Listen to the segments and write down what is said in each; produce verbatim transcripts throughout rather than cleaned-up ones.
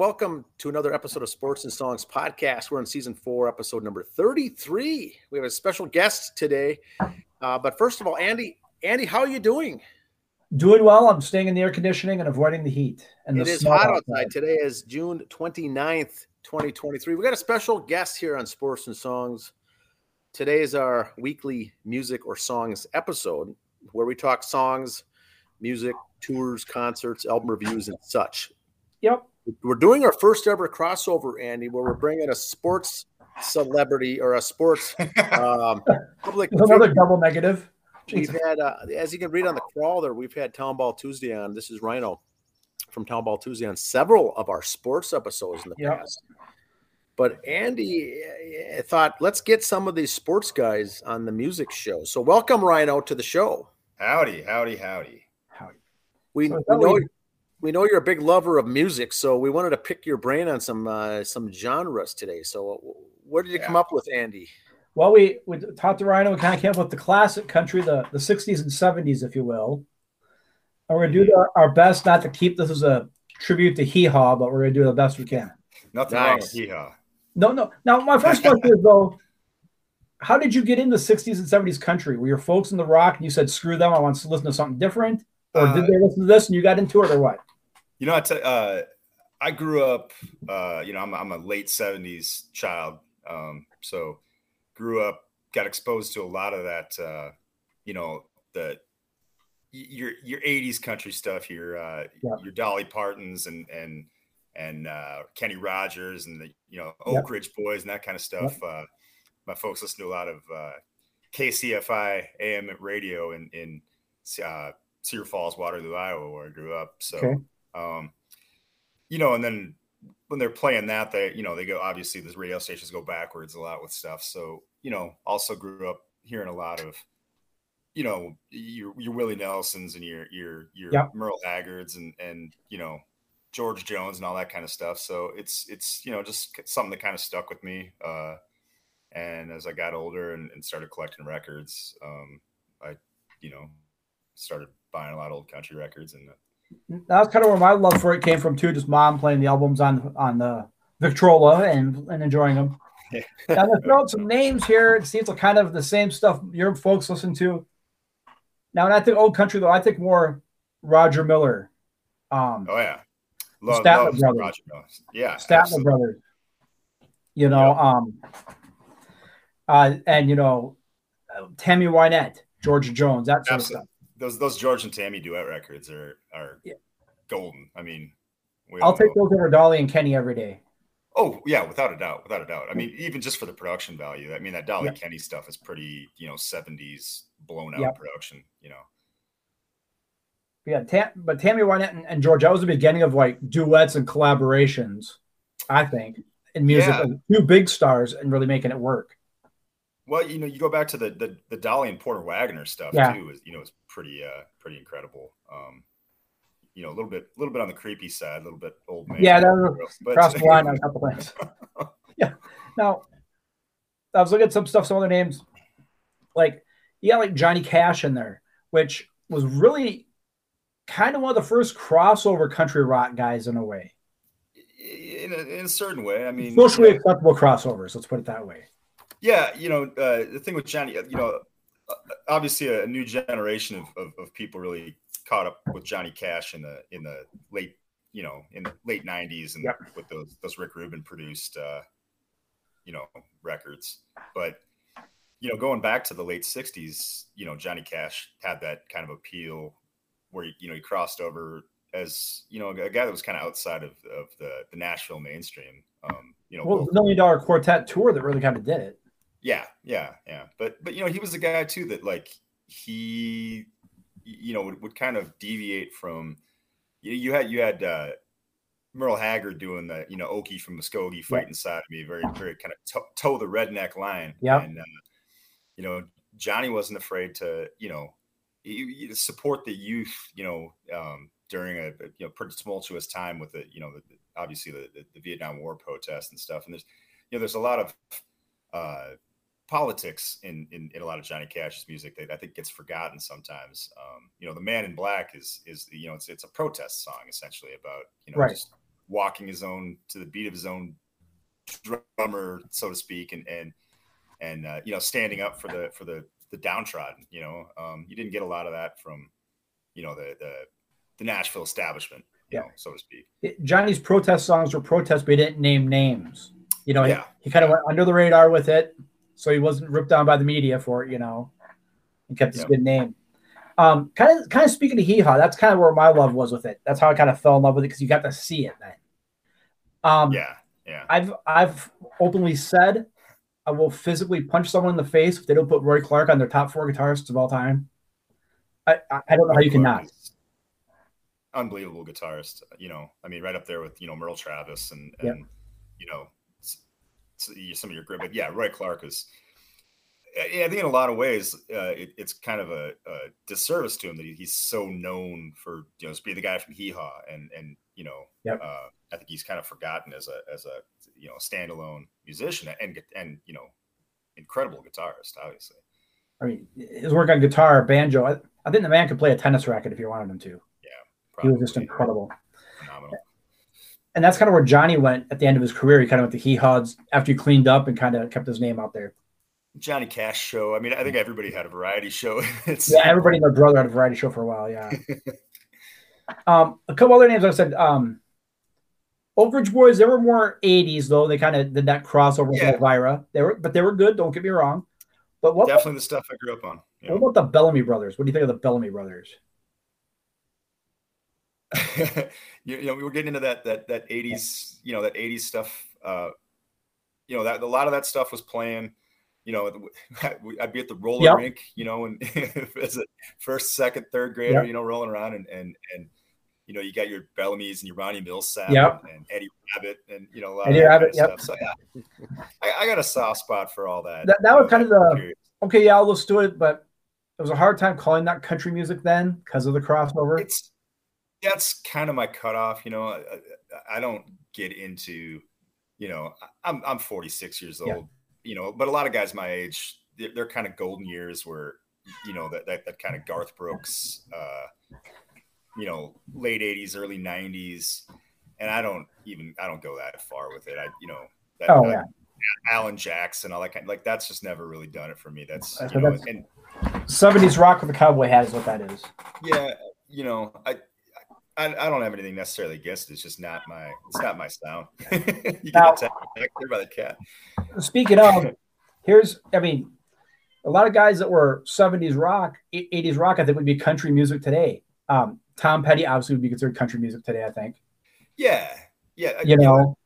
Welcome to another episode of Sports and Songs Podcast. We're in season four, episode number thirty-three. We have a special guest today. Uh, but first of all, Andy, Andy, how are you doing? Doing well. I'm staying in the air conditioning and avoiding the heat. And the it is hot outside. outside. Today is June twenty-ninth, twenty twenty-three. We got a special guest here on Sports and Songs. Today is our weekly music or songs episode where we talk songs, music, tours, concerts, album reviews, and such. Yep. We're doing our first ever crossover, Andy, where we're bringing a sports celebrity or a sports um, public. Another double negative. We've had, uh, as you can read on the crawl there, we've had Town Ball Tuesday on. This is Ryno from Town Ball Tuesday on several of our sports episodes in the yep. past. But Andy thought, let's get some of these sports guys on the music show. So welcome, Ryno, to the show. Howdy, howdy, howdy. Howdy. We, so we know... We know you're a big lover of music, so we wanted to pick your brain on some uh, some genres today. So what did you yeah. come up with, Andy? Well, we, we talked to Ryno. We kind of came up with the classic country, the, the sixties and seventies, if you will. And we're going to do the, our best not to keep this as a tribute to Hee Haw, but we're going to do the best we can. Nothing nice. wrong with Hee Haw. No, no. Now, my first question is, though, how did you get into sixties and seventies country? Were your folks in the rock and you said, screw them, I want to listen to something different? Or uh, did they listen to this and you got into it or what? You know, I, t- uh, I grew up, uh, you know, I'm, I'm a late seventies child. Um, so grew up, got exposed to a lot of that, uh, you know, the your your eighties country stuff, your uh, yeah. your Dolly Partons and and and uh, Kenny Rogers and the, you know, Oak yeah. Ridge Boys and that kind of stuff. Yeah. Uh, my folks listened to a lot of uh, K C F I A M radio in, in uh, Cedar Falls, Waterloo, Iowa, where I grew up. So. Okay. Um, you know, and then when they're playing that, they, you know, they go, obviously those radio stations go backwards a lot with stuff. So, you know, also grew up hearing a lot of, you know, your, your Willie Nelsons and your, your, your yep. Merle Haggards and, and, you know, George Jones and all that kind of stuff. So it's, it's, you know, just something that kind of stuck with me. Uh, and as I got older and, and started collecting records, um, I, you know, started buying a lot of old country records and, uh, that's kind of where my love for it came from too. Just mom playing the albums on on the Victrola and, and enjoying them. Yeah. Now let's throw out some names here. It seems like kind of the same stuff your folks listen to. Now, when I think old country though, I think more Roger Miller. Um, oh yeah, love, Statler Brothers. Roger Miller. Yeah, Statler absolutely. Brothers. You know, yep. um, uh, and you know, Tammy Wynette, George Jones, that sort absolutely. of stuff. Those those George and Tammy duet records are are yeah. golden. I mean, we I'll take know. those over Dolly and Kenny every day. Oh yeah, without a doubt, without a doubt. I mean, even just for the production value. I mean, that Dolly yeah. Kenny stuff is pretty, you know, seventies blown out yeah. production. You know. Yeah, Tam- but Tammy Wynette and, and George, that was the beginning of like duets and collaborations. I think in music, yeah. like, two big stars and really making it work. Well, you know, you go back to the the, the Dolly and Porter Wagoner stuff yeah. too. Is you know, it's pretty uh, pretty incredible. Um, you know, a little bit, a little bit on the creepy side, a little bit old man. Yeah, that was but... crossed the line on a couple things. Yeah. Now, I was looking at some stuff, some other names, like you got like Johnny Cash in there, which was really kind of one of the first crossover country rock guys in a way. In a, in a certain way, I mean, socially yeah. acceptable crossovers. Let's put it that way. Yeah, you know, uh, the thing with Johnny, you know, obviously a new generation of, of, of people really caught up with Johnny Cash in the in the late, you know, in the late nineties and yep. with those those Rick Rubin produced, uh, you know, records. But, you know, going back to the late sixties, you know, Johnny Cash had that kind of appeal where, you know, he crossed over as, you know, a guy that was kind of outside of, of the, the Nashville mainstream. Um, you know, well, the Million Dollar Quartet tour that really kind of did it. Yeah, yeah, yeah. But, but you know, he was a guy, too, that, like, he, you know, would, would kind of deviate from, you, you had you had uh, Merle Haggard doing the, you know, Okie from Muskogee fighting yeah. side of me, very, very kind of toe, toe the redneck line. Yeah. And, uh, you know, Johnny wasn't afraid to, you know, he, he support the youth, you know, um, during a, a you know, pretty tumultuous time with the, you know, the, obviously the, the, the Vietnam War protests and stuff. And there's, you know, there's a lot of, uh, politics in, in, in a lot of Johnny Cash's music that I think gets forgotten sometimes. Um, you know, The Man in Black is, is, you know, it's, it's a protest song essentially about, you know, right. just walking his own to the beat of his own drummer, so to speak, and and and uh, you know, standing up for the for the the downtrodden. You know, um, you didn't get a lot of that from, you know, the the, the Nashville establishment, you yeah. know, so to speak. It, Johnny's protest songs were protests, but he didn't name names. You know, yeah. he, he kind of went under the radar with it, so he wasn't ripped down by the media for it. You know, he kept his yeah. good name. Um, kind of, kind of speaking to Hee Haw, that's kind of where my love was with it. That's how I kind of fell in love with it, because you got to see it then. Um, yeah, yeah. I've I've openly said I will physically punch someone in the face if they don't put Roy Clark on their top four guitarists of all time. I I don't know how you cannot. Unbelievable guitarist, you know. I mean, right up there with, you know, Merle Travis and, and yep. you know, some of your great, but yeah, Roy Clark is. I think in a lot of ways, uh, it, it's kind of a, a disservice to him that he, he's so known for, you know, being the guy from Hee Haw, and and you know, yep. uh, I think he's kind of forgotten as a as a you know standalone musician and and you know, incredible guitarist, obviously. I mean, his work on guitar, banjo. I, I think the man could play a tennis racket if you wanted him to. Yeah, probably. He was just incredible, phenomenal. And that's kind of where Johnny went at the end of his career. He kind of went to Hee Haws after he cleaned up and kind of kept his name out there. Johnny Cash show. I mean, I think everybody had a variety show. It's yeah, everybody and their brother had a variety show for a while, yeah. um, a couple other names I said. Um, Oak Ridge Boys, they were more eighties, though. They kind of did that crossover yeah. with Elvira. They were, but they were good, don't get me wrong. But what Definitely about, the stuff I grew up on. Yeah. What about the Bellamy Brothers? What do you think of the Bellamy Brothers? you, you know, we were getting into that that that eighties, you know, that eighties stuff. Uh, you know, that a lot of that stuff was playing. You know, I'd be at the roller yep. rink, you know, and as a first, second, third grader, yep. you know, rolling around and, and, and, you know, you got your Bellamy's and your Ronnie Milsap yep. and, and Eddie Rabbit and, you know, a lot Eddie of Rabbit, yep. stuff. So yeah, I, I got a soft spot for all that. That, that was know, kind of the, period. okay, yeah, let's do it. But it was a hard time calling that country music then because of the crossover. It's, that's kind of my cutoff. You know, I, I don't get into, you know, I'm, I'm forty-six years old. Yeah. You know, but a lot of guys my age, they're, they're kind of golden years where, you know, that, that that kind of Garth Brooks, uh, you know, late eighties, early nineties. And I don't even, I don't go that far with it. I, you know, that, oh, that, yeah. Alan Jackson, all that kind of, like, that's just never really done it for me. That's, you know, that's and, seventies rock with a cowboy hat is what that is. Yeah. You know, I, I, I don't have anything necessarily against it. It's just not my, it's not my sound. You now, get attacked by the cat. Speaking of, here's, I mean, a lot of guys that were seventies rock, eighties rock, I think would be country music today. Um, Tom Petty obviously would be considered country music today, I think. Yeah. Yeah. You know,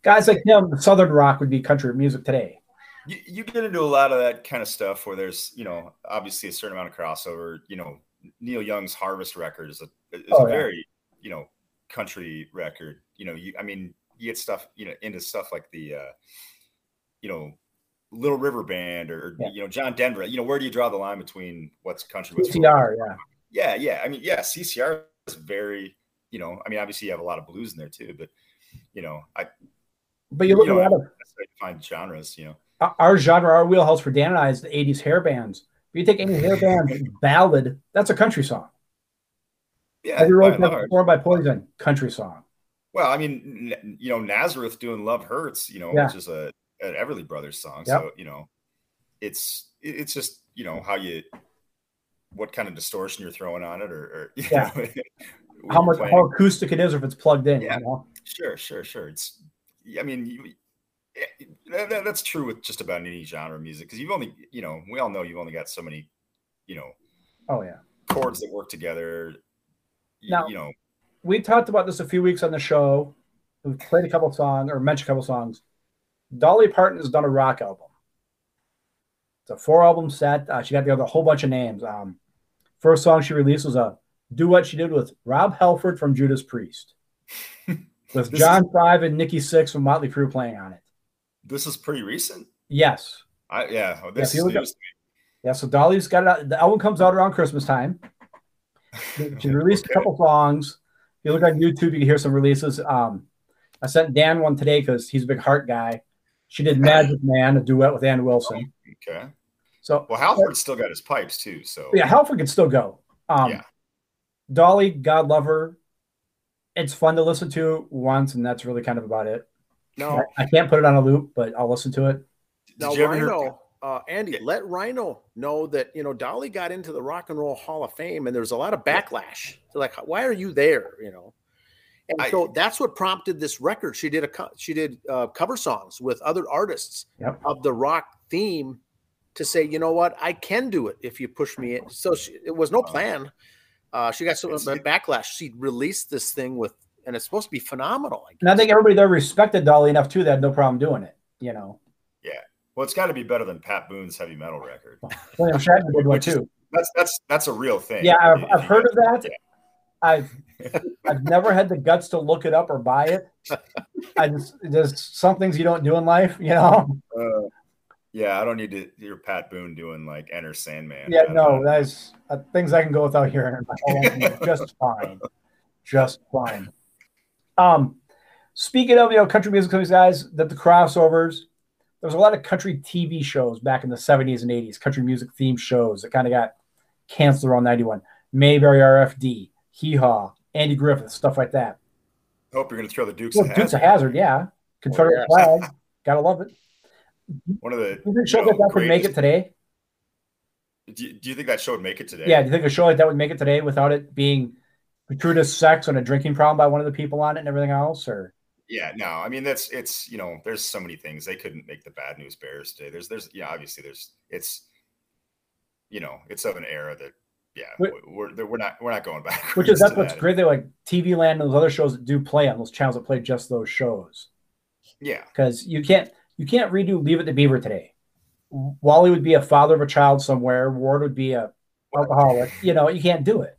guys like him, Southern rock would be country music today. You, you get into a lot of that kind of stuff where there's, you know, obviously a certain amount of crossover. You know, Neil Young's Harvest record is a, is oh, a yeah. very, you know, country record. You know, you, I mean, you get stuff, you know, into stuff like the, uh, you know, Little River Band or, yeah. you know, John Denver, you know, where do you draw the line between what's country? What's C C R, yeah. Yeah, yeah. I mean, yeah, C C R is very, you know, I mean, obviously you have a lot of blues in there too, but, you know, I. But you look at a lot of. Find genres, you know. Our genre, our wheelhouse for Dan and I is the eighties hair bands. If you take any hair band ballad, that's a country song. Yeah. Every Road Performed by Poison, country song. Well, I mean, you know, Nazareth doing Love Hurts, you know, yeah. which is a an Everly Brothers song. Yep. So, you know, it's it's just, you know, how you what kind of distortion you're throwing on it or, or you yeah. know, how much how acoustic it is or if it's plugged in. Yeah. You know? Sure, sure, sure. It's I mean, you, it, that, that's true with just about any genre of music because you've only, you know, we all know you've only got so many, you know, oh yeah, chords that work together. Now, you know, we talked about this a few weeks on the show. We played a couple songs or mentioned a couple songs. Dolly Parton has done a rock album. It's a four album set. Uh, she got together a whole bunch of names. Um, first song she released was a duet she did with Rob Halford from Judas Priest, with John is, Five and Nikki Sixx from Motley Crue playing on it. This is pretty recent. Yes. I, yeah. Oh, this yeah, is news. Up, yeah. So Dolly's got it out. The album comes out around Christmas time. She released okay. a couple songs. If you look on YouTube, you can hear some releases. Um, I sent Dan one today because he's a big heart guy. She did Magic Man, a duet with Ann Wilson. Oh, okay. So, well, Halford's still got his pipes too. So yeah, Halford could still go. Um, yeah. Dolly, God love her. it's fun to listen to once, and that's really kind of about it. No, I, I can't put it on a loop, but I'll listen to it. Now, Ryno, uh, Andy, yeah. let Ryno know that, you know, Dolly got into the Rock and Roll Hall of Fame, and there was a lot of backlash. They're like, why are you there? You know, and I, so that's what prompted this record. She did a co- she did uh, cover songs with other artists yep. of the rock theme to say, you know what, I can do it if you push me in. So she, it was no plan. Uh, she got some backlash. She released this thing with, and it's supposed to be phenomenal. I and I think everybody there respected Dolly enough too that had no problem doing it. You know. Yeah. Well, it's got to be better than Pat Boone's heavy metal record. William Shatner did one too. That's that's that's a real thing. Yeah, I've, I've heard of that. Yeah. I've I've never had the guts to look it up or buy it. I just there's some things you don't do in life. You know. Uh, Yeah, I don't need to hear Pat Boone doing like Enter Sandman. Yeah, no, that's uh, things I can go without hearing. Just fine. Just fine. Um, speaking of, you know, country music, guys, that the crossovers, there was a lot of country T V shows back in the seventies and eighties, country music themed shows that kind of got canceled around ninety-one. Mayberry R F D, Hee Haw, Andy Griffith, stuff like that. Hope you're going to throw the Dukes well, of Hazzard. Dukes of Hazzard, yeah. Confederate oh, yeah. flag. Gotta love it. One of the do you think shows like that would make it today? Do you, do you think that show would make it today? Yeah, do you think a show like that would make it today without it being gratuitous sex and a drinking problem by one of the people on it and everything else? Or yeah, no, I mean that's it's you know there's so many things they couldn't make the Bad News Bears today. There's there's yeah obviously there's it's you know it's of an era that yeah we, we're we're not we're not going back. Which is that's what's that. great. They like T V Land and those other shows that do play on those channels that play just those shows. Yeah, because you can't. You can't redo Leave It to Beaver today. Wally would be a father of a child somewhere. Ward would be a alcoholic. You know, you can't do it.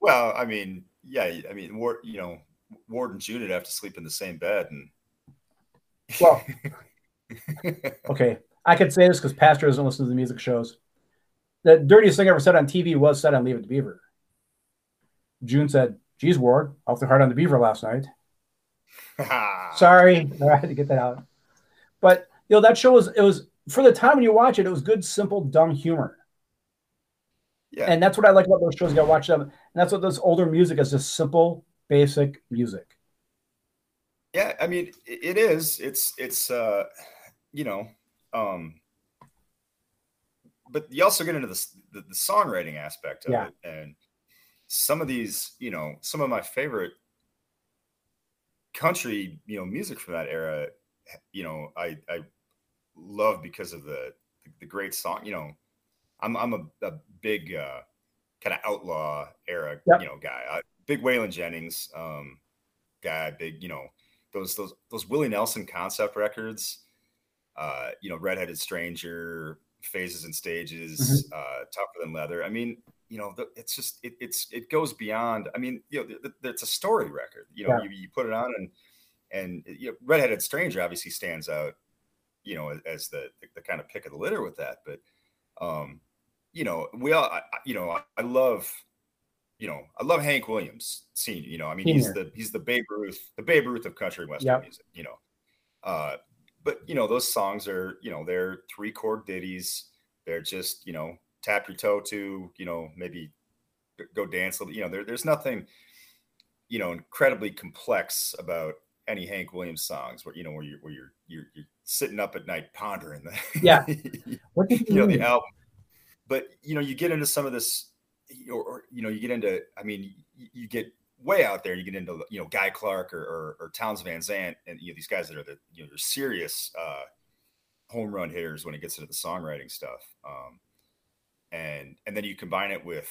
Well, I mean, yeah, I mean, Ward, you know, Ward and June would have to sleep in the same bed, and well, okay, I could say this because Pastor doesn't listen to the music shows. The dirtiest thing I ever said on T V was said on Leave It to Beaver. June said, "Geez, Ward, off the heart on the Beaver last night." Sorry, I had to get that out. But, you know, that show was, it was, for the time when you watch it, it was good, simple, dumb humor. Yeah. And that's what I like about those shows. You got to watch them. And that's what those older music is, just simple, basic music. Yeah. I mean, it is. It's, it's, uh, you know, um, but you also get into the, the, the songwriting aspect of yeah. it. And some of these, you know, some of my favorite country, you know, music from that era, you know, I, I love because of the, the great song, you know, I'm, I'm a, a big, uh, kind of outlaw era, yep. you know, guy, I, big Waylon Jennings, um, guy, big, you know, those, those, those Willie Nelson concept records, uh, you know, Redheaded Stranger, Phases and Stages, mm-hmm. uh, Tougher Than Leather. I mean, you know, the, it's just, it, it's, it goes beyond, I mean, you know, th- th- it's a story record, you know, yeah. you, you put it on and, And you know, Redheaded Stranger obviously stands out, you know, as the, the the kind of pick of the litter with that. But, um, you know, we all, I, you know, I, I love, you know, I love Hank Williams Senior You know, I mean, Senior. he's the he's the Babe Ruth, the Babe Ruth of country and western yep. music. You know, uh, but you know, those songs are, you know, they're three chord ditties. They're just, you know, tap your toe to, you know, maybe go dance a little. You know, there there's nothing, you know, incredibly complex about any Hank Williams songs where, you know, where you're, where you're, you're, you're sitting up at night pondering that, yeah. What did you, you know, mean? The album, but you know, you get into some of this, or, you know, you get into, I mean, you, you get way out there, you get into, you know, Guy Clark or, or, or Townes Van Zandt and, you know, these guys that are the, you know, they're serious uh, home run hitters when it gets into the songwriting stuff. Um, and, and then you combine it with,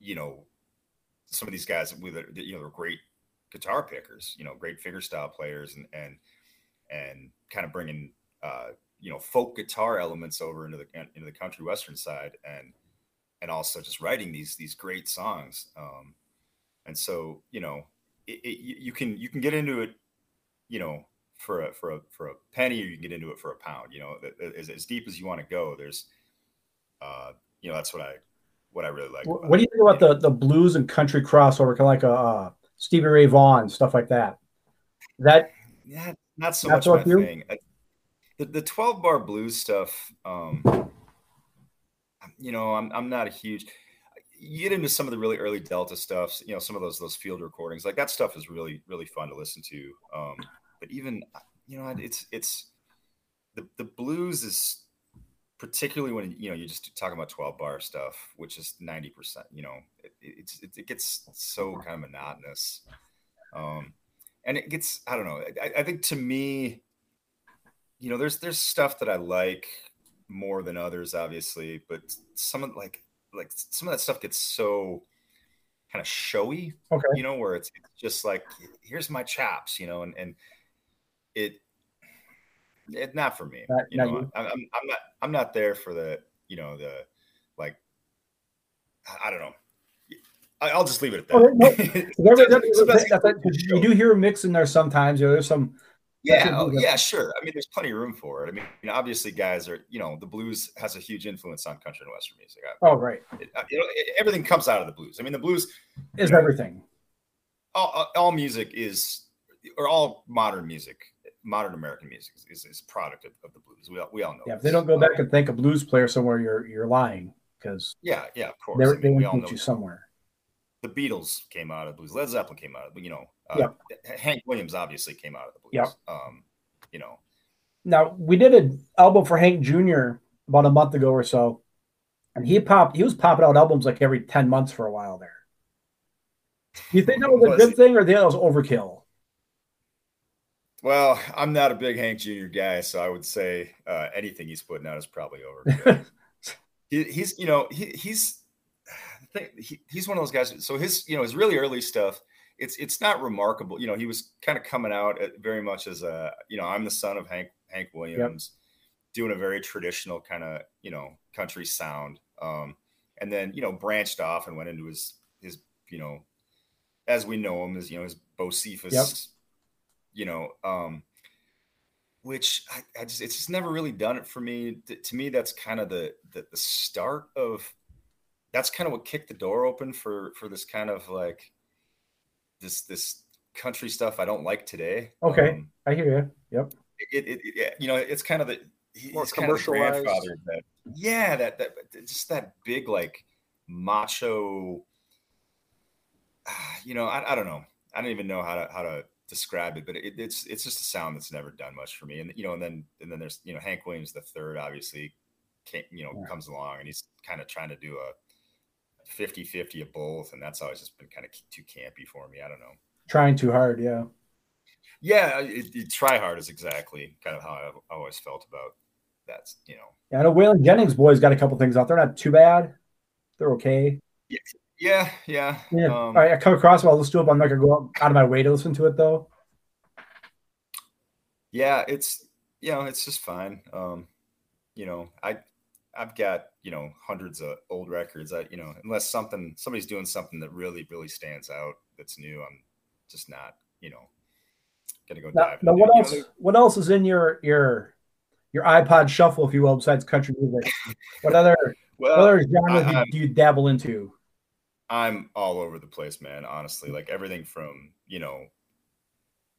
you know, some of these guys with, you know, they're great guitar pickers, you know, great figure style players and, and, and kind of bringing, uh, you know, folk guitar elements over into the, into the country western side and, and also just writing these, these great songs. Um, and so, you know, it, it, you can, you can get into it, you know, for a, for a, for a penny, or you can get into it for a pound, you know, as, as deep as you want to go. There's, uh, you know, that's what I, what I really like. What do you think about the, the blues and country crossover? Kind of like a, uh, Stevie Ray Vaughan, stuff like that. That yeah, not so much my thing. I, the the twelve bar blues stuff. Um, you know, I'm I'm not a huge. you get into some of the really early Delta stuffs, you know, some of those, those field recordings, like that stuff is really, really fun to listen to. Um, but even, you know, it's, it's the, the blues is particularly when, you know, you're just talking about twelve bar stuff, which is ninety percent, you know, it, it's, it, it gets so kind of monotonous. Um, and it gets, I don't know. I, I think to me, you know, there's, there's stuff that I like more than others, obviously, but some of like, like some of that stuff gets so kind of showy, okay. you know, where it's just like, here's my chops, you know, and, and it, it, not for me, not, you not know, you. I'm, I'm not, I'm not there for the, you know, the, like, I don't know. I, I'll just leave it at that. Right, no. You do hear a mix in there sometimes, you know, there's some, Yeah, oh, yeah, sure. I mean, there's plenty of room for it. I mean, you know, obviously, guys are, you know, the blues has a huge influence on country and western music. I, oh, right. It, it, it, everything comes out of the blues. I mean, the blues is everything. All, all music is, or all modern music, modern American music is, is a product of, of the blues. We all, we all know. Yeah, this. If they don't go back um, and thank a blues player somewhere, you're you're lying because yeah, yeah, of course. I mean, they we all know you somewhere. The Beatles came out of the blues. Led Zeppelin came out of, you know. Uh, yep. Hank Williams obviously came out of the blues. Yep. Um, you know. Now we did an album for Hank Junior about a month ago or so, and he popped. He was popping out albums like every ten months for a while there. You think that was a was good it? thing, or that was overkill? Well, I'm not a big Hank Junior guy, so I would say uh, anything he's putting out is probably overkill. he, he's, you know, he, he's, I think he, he's one of those guys. So his, you know, his really early stuff. It's it's not remarkable, you know. He was kind of coming out at very much as a, you know, I'm the son of Hank Hank Williams, yep. doing a very traditional kind of, you know, country sound, um, and then, you know, branched off and went into his his you know, as we know him as, you know, his Bo Cephas, yep. you know, um, which I, I just it's just never really done it for me. To, to me, that's kind of the, the the start of that's kind of what kicked the door open for for this kind of like. This this country stuff I don't like today. Okay, um, I hear you. Yep. It, it, it you know it's kind of the it's commercialized. Kind of that, yeah, that that just that big like macho. You know, I I don't know. I don't even know how to how to describe it, but it, it's it's just a sound that's never done much for me. And you know, and then and then there's you know Hank Williams the third obviously, came, you know yeah. comes along and he's kind of trying to do a. fifty-fifty of both, and that's always just been kind of too campy for me. I don't know. Trying too hard, yeah. Yeah, it, it, try hard is exactly kind of how I've always felt about that, you know. Yeah, I know Waylon Jennings boys got a couple things out. They're not too bad. They're okay. Yeah, yeah. yeah. yeah. Um, All right, I come across them. I'll listen to it, but I'm not going to go out of my way to listen to it, though. Yeah, it's, you know, it's just fine. Um, you know, I – I've got, you know, hundreds of old records. I, you know, unless something, somebody's doing something that really, really stands out that's new, I'm just not, you know, going to go now, dive into. Now, what else, what else is in your, your, your iPod shuffle, if you will, besides country music? What other, well, what other genres I, do you dabble into? I'm all over the place, man, honestly. Like everything from, you know,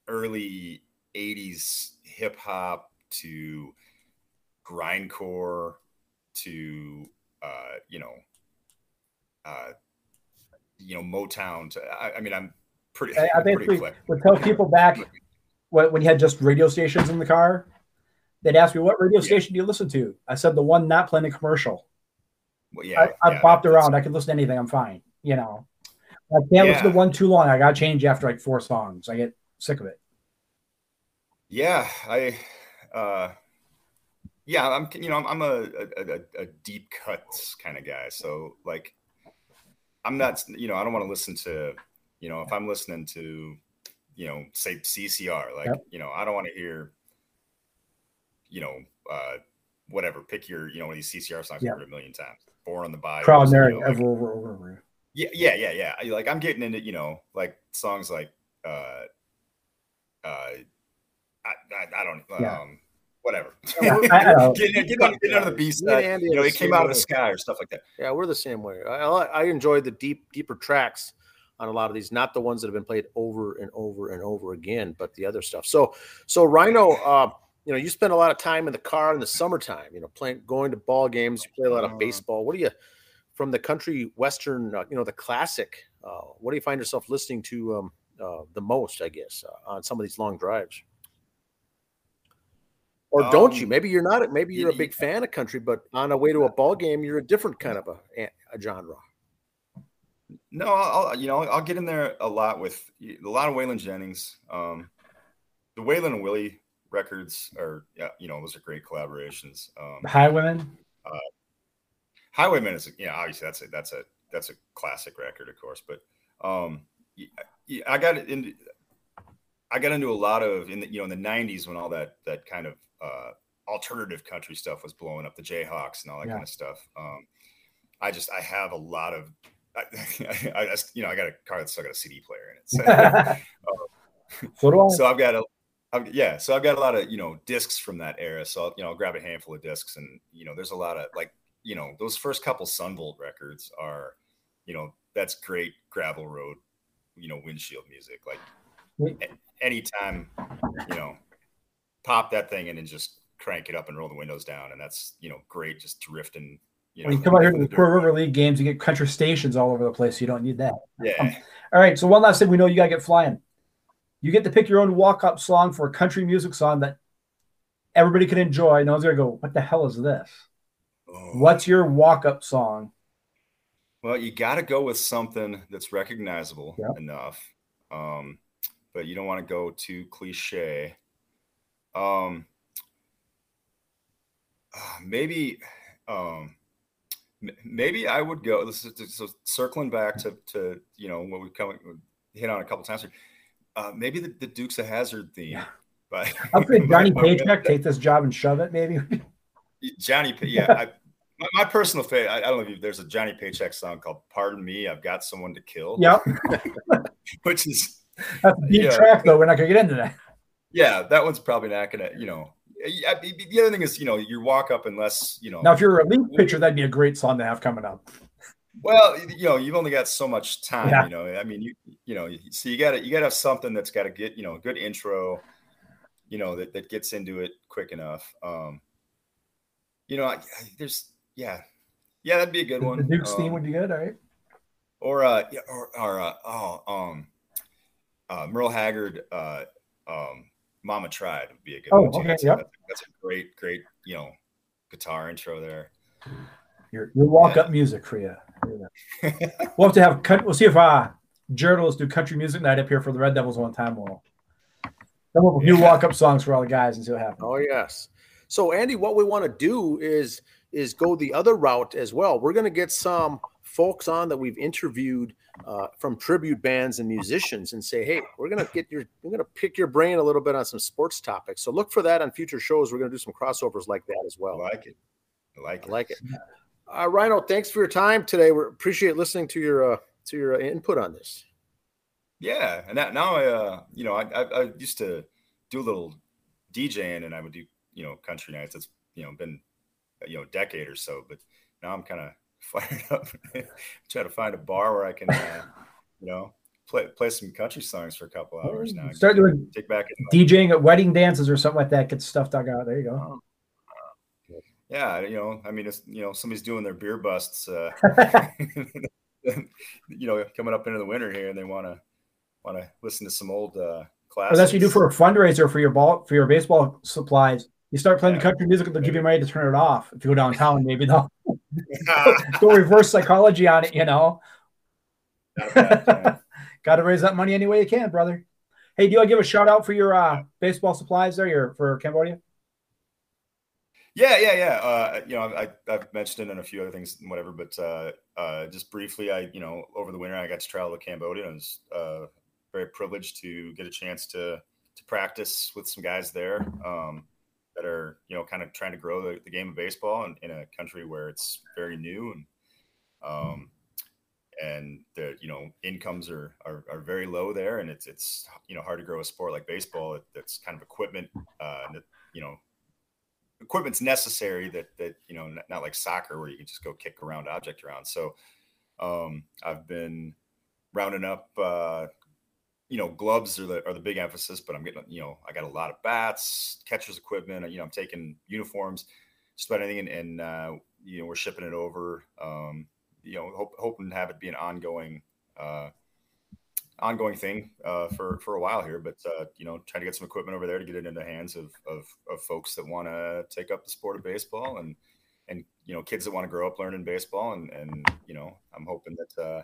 early eighties hip hop to grindcore, to uh you know uh you know Motown to, I, I mean I'm pretty I, I think pretty we, we'll tell people back when you had just radio stations in the car, they'd ask me what radio yeah. station do you listen to. I said the one not playing a commercial. Well, yeah I, I yeah, bopped around. I could listen to anything. I'm fine, you know. I can't yeah. listen to one too long. I gotta change after like four songs. I get sick of it. yeah I uh Yeah, I'm you know I'm a, a a deep cuts kind of guy. So like, I'm not you know I don't want to listen to you know if I'm listening to you know say C C R like yep. you know I don't want to hear you know uh, whatever pick your you know one of these C C R songs yep. I've heard a million times. Born on the Bayou. Crowd there you know, like, over over over over. Yeah yeah yeah yeah. Like I'm getting into you know like songs like uh uh I I, I don't yeah. um. Whatever. Yeah, get, get, out, get out of the beast. Yeah, that, you know, it came out of the sky or stuff like that. Yeah, we're the same way. I, I enjoy the deep, deeper tracks on a lot of these, not the ones that have been played over and over and over again, but the other stuff. So, so Ryno, uh, you know, you spend a lot of time in the car in the summertime. You know, playing, going to ball games. You play a lot of baseball. What do you? from the country western, uh, you know, the classic, uh, what do you find yourself listening to um, uh, the most, I guess, uh, on some of these long drives? Or um, don't you? Maybe you're not. Maybe you're a big fan of country, but on a way to a ball game, you're a different kind of a, a genre. No, I'll you know I'll get in there a lot with a lot of Waylon Jennings. Um, the Waylon and Willie records are yeah, you know those are great collaborations. Um, Highwaymen. Uh, Highwaymen is yeah obviously that's a that's a that's a classic record, of course, but um, yeah, I got into I got into a lot of in the you know in the nineties when all that that kind of uh, alternative country stuff was blowing up, the Jayhawks and all that yeah. kind of stuff. Um, I just I have a lot of I, I, I you know I got a car that's still got a C D player in it. So, so, do I. so I've got a I've, yeah so I've got a lot of you know discs from that era. So I'll, you know I'll grab a handful of discs, and you know there's a lot of like you know those first couple Sunvolt records are you know that's great gravel road you know windshield music like. Anytime, you know, pop that thing in and just crank it up and roll the windows down, and that's you know great, just drifting. You know, well, you come out here to the Pearl River League games, you get country stations all over the place. So you don't need that. Yeah. Um, all right. So one last thing, we know you gotta get flying. You get to pick your own walk-up song for a country music song that everybody can enjoy. No one's gonna go, what the hell is this? Oh. What's your walk-up song? Well, you gotta go with something that's recognizable yep. enough. Um, But you don't want to go too cliche. Um, maybe, um, maybe I would go. This is so circling back to, to you know what we've come hit on a couple times here. Uh, maybe the, the Dukes of Hazzard theme. Yeah. But I'll say Johnny Paycheck, take this job and shove it. Maybe Johnny. Yeah, I, my, my personal favorite. I, I don't know if you, there's a Johnny Paycheck song called "Pardon Me, I've Got Someone to Kill." Yep. Which is. That's a deep yeah. track, though. We're not going to get into that. Yeah, that one's probably not going to, you know. The other thing is, you know, your walk-up unless, you know. Now, if you're a relief pitcher, that'd be a great song to have coming up. Well, you know, you've only got so much time, yeah. you know. I mean, you you know, so you got to you got to have something that's got to get, you know, a good intro, you know, that, that gets into it quick enough. Um, you know, I, I, there's, yeah. Yeah, that'd be a good the, one. The Duke's um, theme would be good, all right. Or, uh, yeah, or, or uh, oh, um. Uh, Merle Haggard, uh, um, Mama Tried would be a good oh, one. Okay, that's, yep. that's a great, great, you know, guitar intro there. Your, your walk-up yeah. music for you. We'll have to have, we'll see if uh, journalists do country music night up here for the Red Devils one time. We'll come up with new walk-up songs for all the guys and see what happens. Oh, yes. So, Andy, what we want to do is is go the other route as well. We're going to get some folks on that we've interviewed uh, from tribute bands and musicians and say, hey, we're going to get your, we're going to pick your brain a little bit on some sports topics. So look for that on future shows. We're going to do some crossovers like that as well. I like it. I like it. I like it. Uh, Ryno, thanks for your time today. We appreciate listening to your, uh, to your input on this. Yeah. And that, now I, uh, you know, I, I, I used to do a little DJing and I would do, you know, country nights. It's, you know, been, you know, a decade or so, but now I'm kind of fired up. Try to find a bar where I can, uh, you know, play play some country songs for a couple hours now. Start doing take back DJing at wedding dances or something like that. Get stuff dug out. There you go. Uh, yeah, you know, I mean, it's you know, somebody's doing their beer busts, uh, you know, coming up into the winter here, and they want to want to listen to some old uh, classics. Well, that's what you do for a fundraiser for your ball for your baseball supplies. You start playing yeah. the country music, they'll give you money to turn it off. If you go downtown, maybe they'll go reverse psychology on it, you know. Got to raise that money any way you can, brother. Hey, do you want to give a shout out for your uh, baseball supplies there your, for Cambodia? Yeah, yeah, yeah. Uh, you know, I, I've mentioned it and a few other things and whatever, but uh, uh, just briefly, I, you know, over the winter, I got to travel to Cambodia and I was uh, very privileged to get a chance to, to practice with some guys there. Um, that are, you know, kind of trying to grow the, the game of baseball in, in a country where it's very new and, um, and the, you know, incomes are, are, are very low there. And it's, it's, you know, hard to grow a sport like baseball. That's it, kind of equipment, uh, that, you know, equipment's necessary that, that, you know, not, not like soccer where you can just go kick around object around. So, um, I've been rounding up, uh, you know, gloves are the are the big emphasis, but I'm getting, you know, I got a lot of bats, catcher's equipment, you know, I'm taking uniforms, just about anything. And, and uh, you know, we're shipping it over. Um, you know, hope, hoping to have it be an ongoing, uh, ongoing thing uh, for, for a while here. But, uh, you know, trying to get some equipment over there to get it into the hands of, of, of folks that want to take up the sport of baseball and, and, you know, kids that want to grow up learning baseball. And, and, you know, I'm hoping that, uh,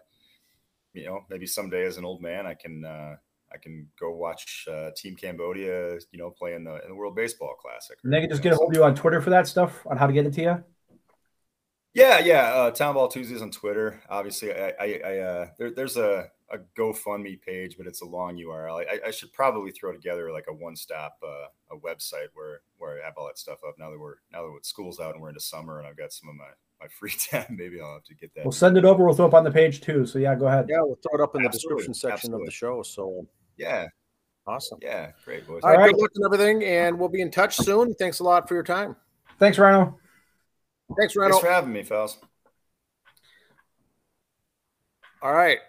you know, maybe someday as an old man, I can, uh, I can go watch uh, Team Cambodia, you know, play in the, in the World Baseball Classic. Or, and they can just get a hold of you on Twitter for that stuff, on how to get it to you? Yeah, yeah. Uh, Town Ball Tuesdays on Twitter. Obviously, I, I, I uh, there, there's a, a GoFundMe page, but it's a long U R L. I, I should probably throw together like a one-stop uh, a website where, where I have all that stuff up. Now that we're now that school's out and we're into summer and I've got some of my, my free time, maybe I'll have to get that. We'll send it over. We'll throw it up on the page too. So yeah, go ahead. Yeah, we'll throw it up in absolutely. The description section absolutely. Of the show. So. Yeah. Awesome. Yeah. Great, boys. All, All right. Good luck and everything. And we'll be in touch soon. Thanks a lot for your time. Thanks, Ryno. Thanks, Ryno. Thanks for having me, fellas. All right.